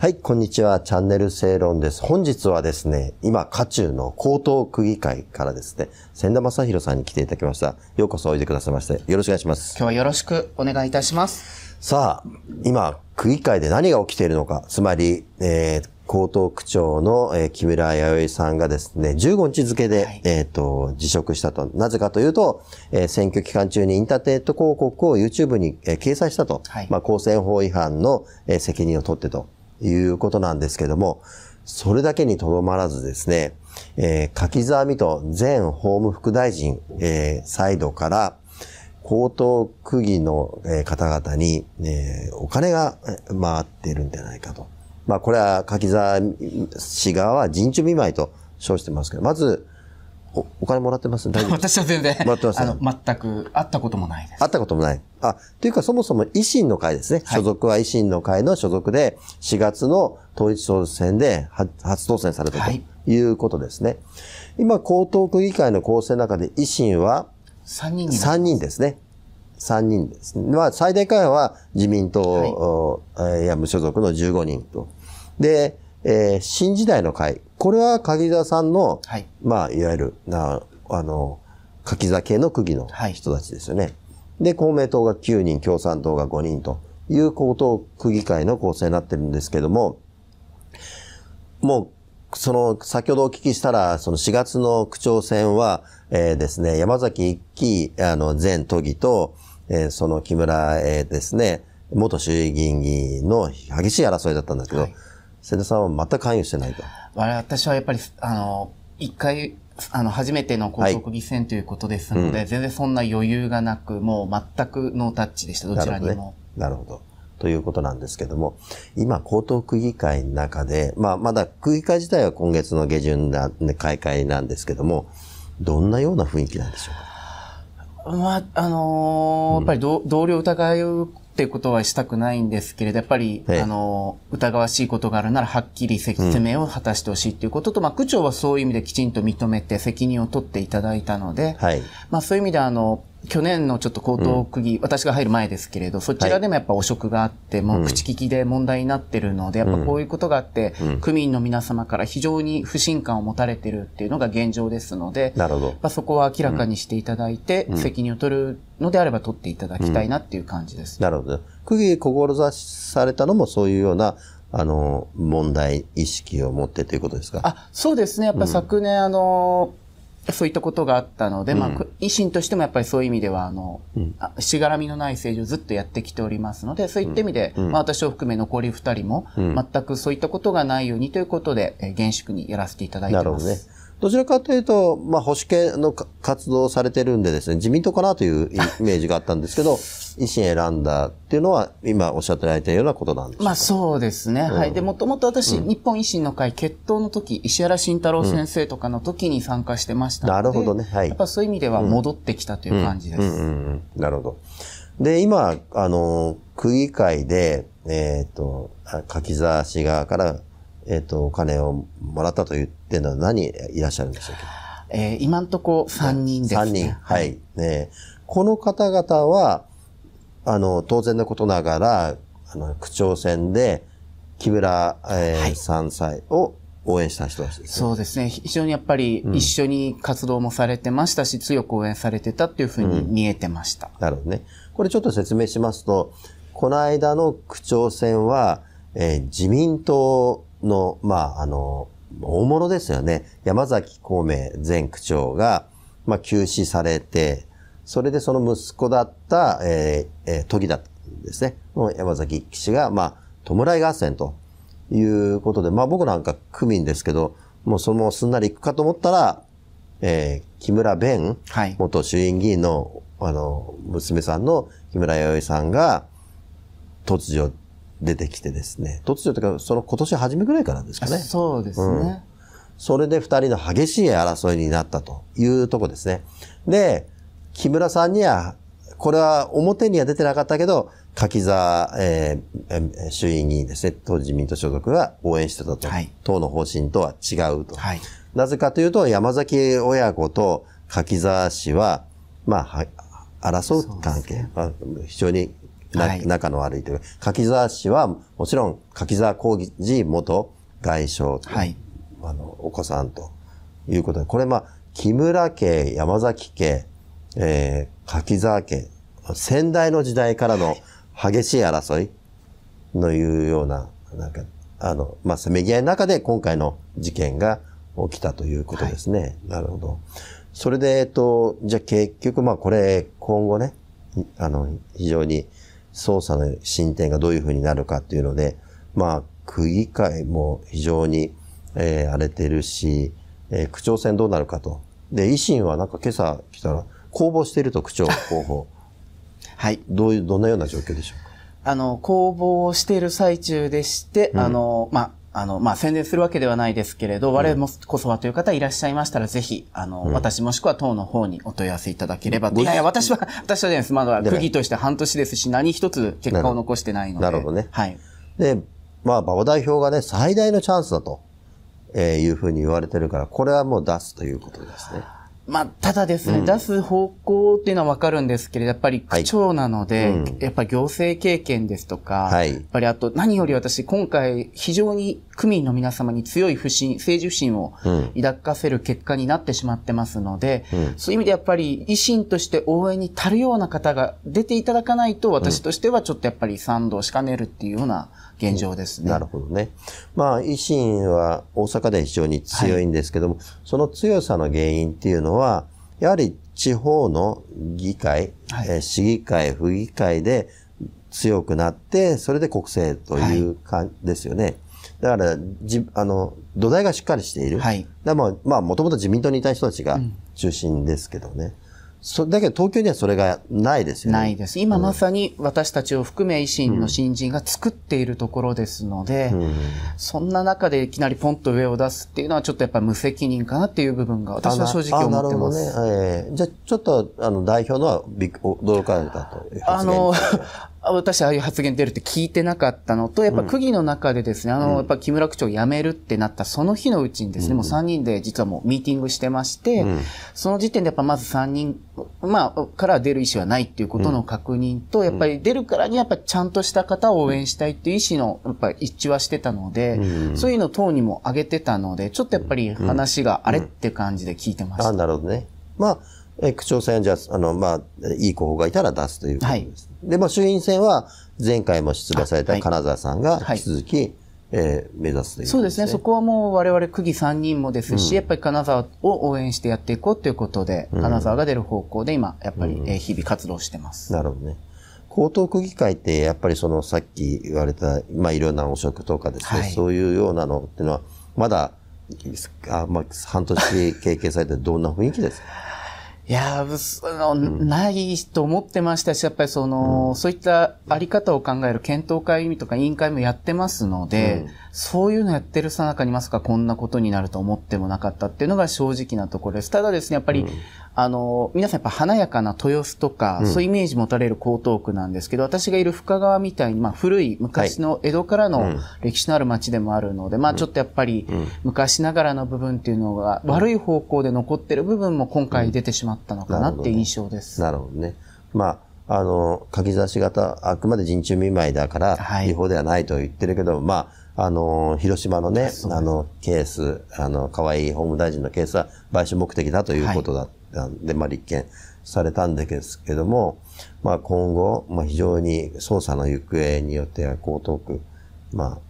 はい、こんにちは。チャンネル正論です。本日はですね、今、渦中の江東区議会からですね、千田正弘さんに来ていただきました。ようこそおいでくださいまして、よろしくお願いします。今日はよろしくお願いいたします。さあ、今、区議会で何が起きているのか、つまり、江東区長の木村弥生さんがですね、15日付で、はい、辞職したと。なぜかというと、選挙期間中にインターネット広告を YouTube に掲載したと。はい、まあ、公選法違反の責任を取ってと。いうことなんですけども、それだけにとどまらずですね、柿沢未途前法務副大臣、サイドから、江東区議の方々に、お金が回っているんじゃないかと。まあこれは柿沢氏側は人中見舞いと称してますけど、まず、お金もらってます？大丈夫ですか？私は全然。もらってます、ね、全く、会ったこともないです。会ったこともない。あ、というかそもそも維新の会ですね。はい、所属は維新の会の所属で、4月の統一総選で初当選されたということですね。はい、今、江東区議会の構成の中で維新は3人ですね。3人ですね。まあ、最大会派は自民党、はい、や無所属の15人と。で、新時代の会。これは柿沢さんの、はい、まあ、いわゆる、柿沢系の区議の人たちですよね。はい、で、公明党が9人、共産党が5人という江東区議会の構成になってるんですけども、もう、その、先ほどお聞きしたら、その4月の区長選は、ですね、山崎一騎、前都議と、その木村、ですね、元衆議院議員の激しい争いだったんですけど、はい、千田さんは全く関与してないと。私はやっぱり、一回、初めての江東区議選ということですので、はい、うん、全然そんな余裕がなく、もう全くノータッチでした、どちらにも。なるほど、ね。なるほど。ということなんですけども、今、江東区議会の中で、まあ、まだ区議会自体は今月の下旬な、開会なんですけども、どんなような雰囲気なんでしょうか。まあ、うん、やっぱり同僚疑うっていうことはしたくないんですけれど、やっぱり、疑わしいことがあるなら、はっきり説明を果たしてほしいということと、うん、まあ、区長はそういう意味できちんと認めて責任を取っていただいたので、はい、まあ、そういう意味で、去年のちょっと江東区議、うん、私が入る前ですけれど、そちらでもやっぱ汚職があって、はい、もう口利きで問題になってるので、やっぱこういうことがあって、うん、区民の皆様から非常に不信感を持たれてるっていうのが現状ですので、なるほど。まあ、そこは明らかにしていただいて、うん、責任を取るのであれば取っていただきたいなっていう感じです。うん、なるほど。区議志されたのもそういうような、問題意識を持ってということですか？あ、そうですね。やっぱ昨年、うん、そういったことがあったので、まあ、維新としてもやっぱりそういう意味では、しがらみのない政治をずっとやってきておりますので、そういった意味で、まあ、私を含め残り2人も、全くそういったことがないようにということで、厳粛にやらせていただいています。なるほどね。どちらかというと、まあ、保守系の活動をされてるんでですね、自民党かなというイメージがあったんですけど、維新選んだっていうのは、今おっしゃっていただいたようなことなんですか？まあ、そうですね。はい。で、もともと私、日本維新の会決闘の時、石原慎太郎先生とかの時に参加してましたので、なるほどね。はい。やっぱそういう意味では戻ってきたという感じです。なるほど。で、今、区議会で、柿沢氏側から、お金をもらったと言ってるのは何いらっしゃるんでしょうか？今んとこ3人ですね。3人。はい。この方々は、当然のことながら、区長選で、木村、3歳を応援した人たちですね。そうですね。非常にやっぱり、一緒に活動もされてましたし、強く応援されてたっていうふうに見えてました。なるほどね。これちょっと説明しますと、この間の区長選は、自民党、の、まあ、大物ですよね。山崎孔明前区長が、まあ、急死されて、それでその息子だった、都議だったんですね。山崎一騎氏が、まあ、弔い合戦ということで、まあ、僕なんか区民ですけど、もうそのまますんなり行くかと思ったら、木村弁、はい、元衆院議員の、娘さんの木村弥生さんが、突如、出てきてですね。突如というか、その今年初めぐらいからですかね。そうですね。うん、それで二人の激しい争いになったというとこですね。で、木村さんには、これは表には出てなかったけど、柿沢、衆院議員ですね。当自民党所属が応援してたと。はい、党の方針とは違うと。はい、なぜかというと、山崎親子と柿沢氏は、まあ、争う関係、ね、非常に仲の悪いという。柿沢氏はもちろん柿沢浩二元外相、はい、お子さんということで、これ木村家、山崎家、柿沢家、先代の時代からの激しい争いのいうような、なんか、せめぎ合いの中で今回の事件が起きたということですね。はい、なるほど。それで、じゃあ結局、これ、今後ね、非常に捜査の進展がどういうふうになるかっていうので、区議会も非常に、荒れてるし、区長選どうなるかと。で、維新はなんか今朝来たら、公募していると、区長候補。はい。どんなような状況でしょうか。公募をしている最中でして、うん、宣伝するわけではないですけれど、我々もこそはという方いらっしゃいましたら、ぜひ、私もしくは党の方にお問い合わせいただければと。いやいや、私はです。まだ、区議として半年ですし、何一つ結果を残してないので。なるほどね。はい。で、馬場代表がね、最大のチャンスだと、いうふうに言われてるから、これはもう出すということですね。ただですね、出す方向っていうのはわかるんですけれど、やっぱり区長なので、はい、やっぱり行政経験ですとか、はい、やっぱりあと何より私今回非常に区民の皆様に強い不信、政治不信を抱かせる結果になってしまってますので、そういう意味でやっぱり維新として応援に足るような方が出ていただかないと、私としてはちょっとやっぱり賛同しかねるっていうような現状ですね。なるほどね。維新は大阪で非常に強いんですけども、はい、その強さの原因っていうのは、やはり地方の議会、はい、市議会、府議会で強くなって、それで国政という感じですよね。だから、土台がしっかりしている。はい。もともと自民党にいた人たちが中心ですけどね。だけど東京にはそれがないですよね。ないです。今まさに私たちを含め維新の新人が作っているところですので、そんな中でいきなりポンと上を出すっていうのはちょっとやっぱり無責任かなっていう部分が私は正直思ってます。なるほどね。じゃあちょっと代表のは驚かれたという発言ですね。私ああいう発言出るって聞いてなかったのと、やっぱ区議の中でですね、やっぱ木村区長辞めるってなったその日のうちにですね、もう3人で実はもうミーティングしてまして、その時点でやっぱまず3人、から出る意思はないっていうことの確認と、やっぱり出るからにやっぱちゃんとした方を応援したいっていう意思の、やっぱ一致はしてたので、そういうのを党にも挙げてたので、ちょっとやっぱり話があれって感じで聞いてました。なるほどね。区長選じゃいい候補がいたら出すということです。はい、で、衆院選は前回も出馬された金沢さんが引き続き、目指すということですね。そうですね。そこはもう我々区議3人もですし、やっぱり金沢を応援してやっていこうということで、金沢が出る方向で今、やっぱり日々活動してます。なるほどね。江東区議会って、やっぱりさっき言われた、いろんな汚職とかですね、はい、そういうようなのっていうのは、まだ、半年経験されてどんな雰囲気ですか？いやないと思ってましたし、やっぱりそういったあり方を考える検討会とか委員会もやってますので、そういうのやってるさなかにまさかこんなことになると思ってもなかったっていうのが正直なところです。ただですね、やっぱり、皆さんやっぱ華やかな豊洲とか、そういうイメージ持たれる江東区なんですけど、私がいる深川みたいに、古い昔の江戸からの歴史のある町でもあるので、ちょっとやっぱり、昔ながらの部分っていうのが、悪い方向で残ってる部分も今回出てしまったのかなって印象です。なるほどね。柿沢氏方、あくまで人中見舞いだから、違法ではないと言ってるけど、広島のね、ケース、河井法務大臣のケースは買収目的だということだったんで、立件されたんですけども、今後、非常に捜査の行方によっては江東区、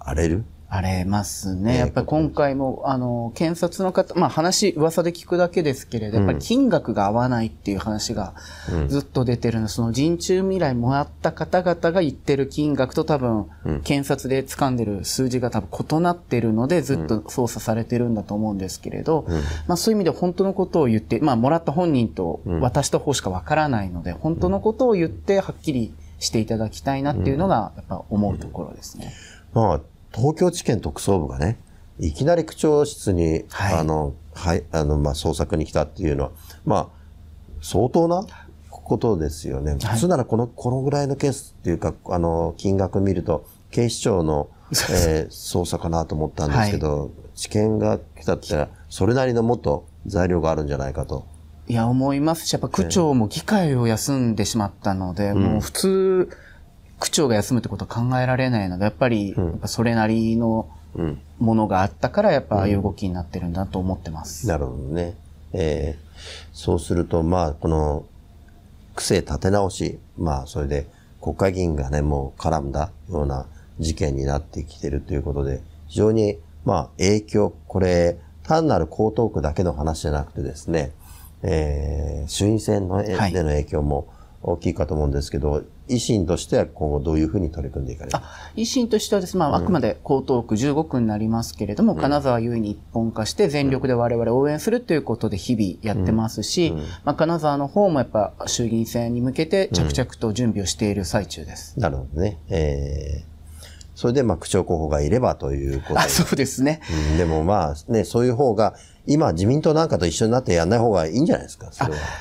荒れる？荒れますね。やっぱり今回も、検察の方、噂で聞くだけですけれど、やっぱり金額が合わないっていう話がずっと出てるの、その人中未来もらった方々が言ってる金額と多分、検察で掴んでる数字が多分異なってるので、ずっと捜査されてるんだと思うんですけれど、そういう意味で本当のことを言って、もらった本人と渡した方しかわからないので、本当のことを言ってはっきりしていただきたいなっていうのが、やっぱ思うところですね。東京地検特捜部がね、いきなり区長室に、捜索に来たっていうのは、相当なことですよね。普通ならこのぐらいのケースっていうか、金額見ると、警視庁の、捜査かなと思ったんですけど、地検が来たって、それなりのもっと材料があるんじゃないかと。いや、思いますし、やっぱ区長も議会を休んでしまったので、もう普通、区長が休むってことは考えられないので、やっぱりそれなりのものがあったから、やっぱああいう動きになってるんだと思ってます。なるほどね。そうすると、この、区政立て直し、それで国会議員がね、もう絡んだような事件になってきてるということで、非常に、影響、これ、単なる江東区だけの話じゃなくてですね、衆院選のでの影響も大きいかと思うんですけど、維新としては今後どういうふうに取り組んでいかれるか。維新としてはですね、あくまで江東区15区になりますけれども、金沢優位に一本化して全力で我々応援するということで日々やってますし、金沢の方もやっぱ衆議院選に向けて着々と準備をしている最中です。なるほどね。それで区長候補がいればということで。そうですね。でもね、そういう方が、今自民党なんかと一緒になってやんない方がいいんじゃないですか。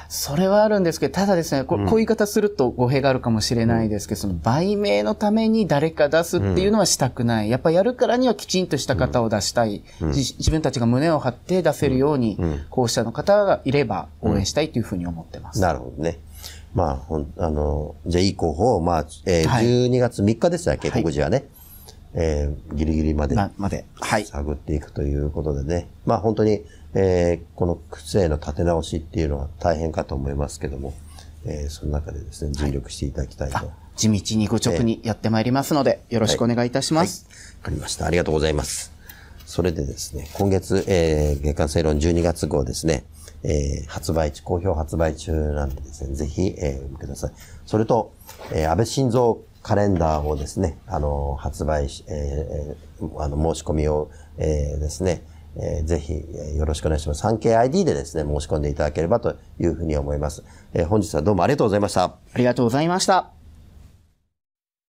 それはあるんですけど、ただですね、こういう言い方すると語弊があるかもしれないですけど、その売名のために誰か出すっていうのはしたくない。やっぱやるからにはきちんとした方を出したい。自分たちが胸を張って出せるように、候補者の方がいれば応援したいというふうに思ってます。なるほどね。じゃあいい候補を、12月3日でしたっけ、告示はね。ギリギリまで探っていくということでね。本当に、この区政の立て直しっていうのは大変かと思いますけども、その中でですね、尽力していただきたいと。地道にご直にやってまいりますので、よろしくお願いいたします。わかりました。ありがとうございます。それでですね、今月、月刊正論12月号ですね、好評発売中なんでですね、ぜひ、お読みください。それと、安倍晋三カレンダーをですね、発売し、申し込みを、ですね、ぜひ、よろしくお願いします。3KID でですね、申し込んでいただければというふうに思います。本日はどうもありがとうございました。ありがとうございました。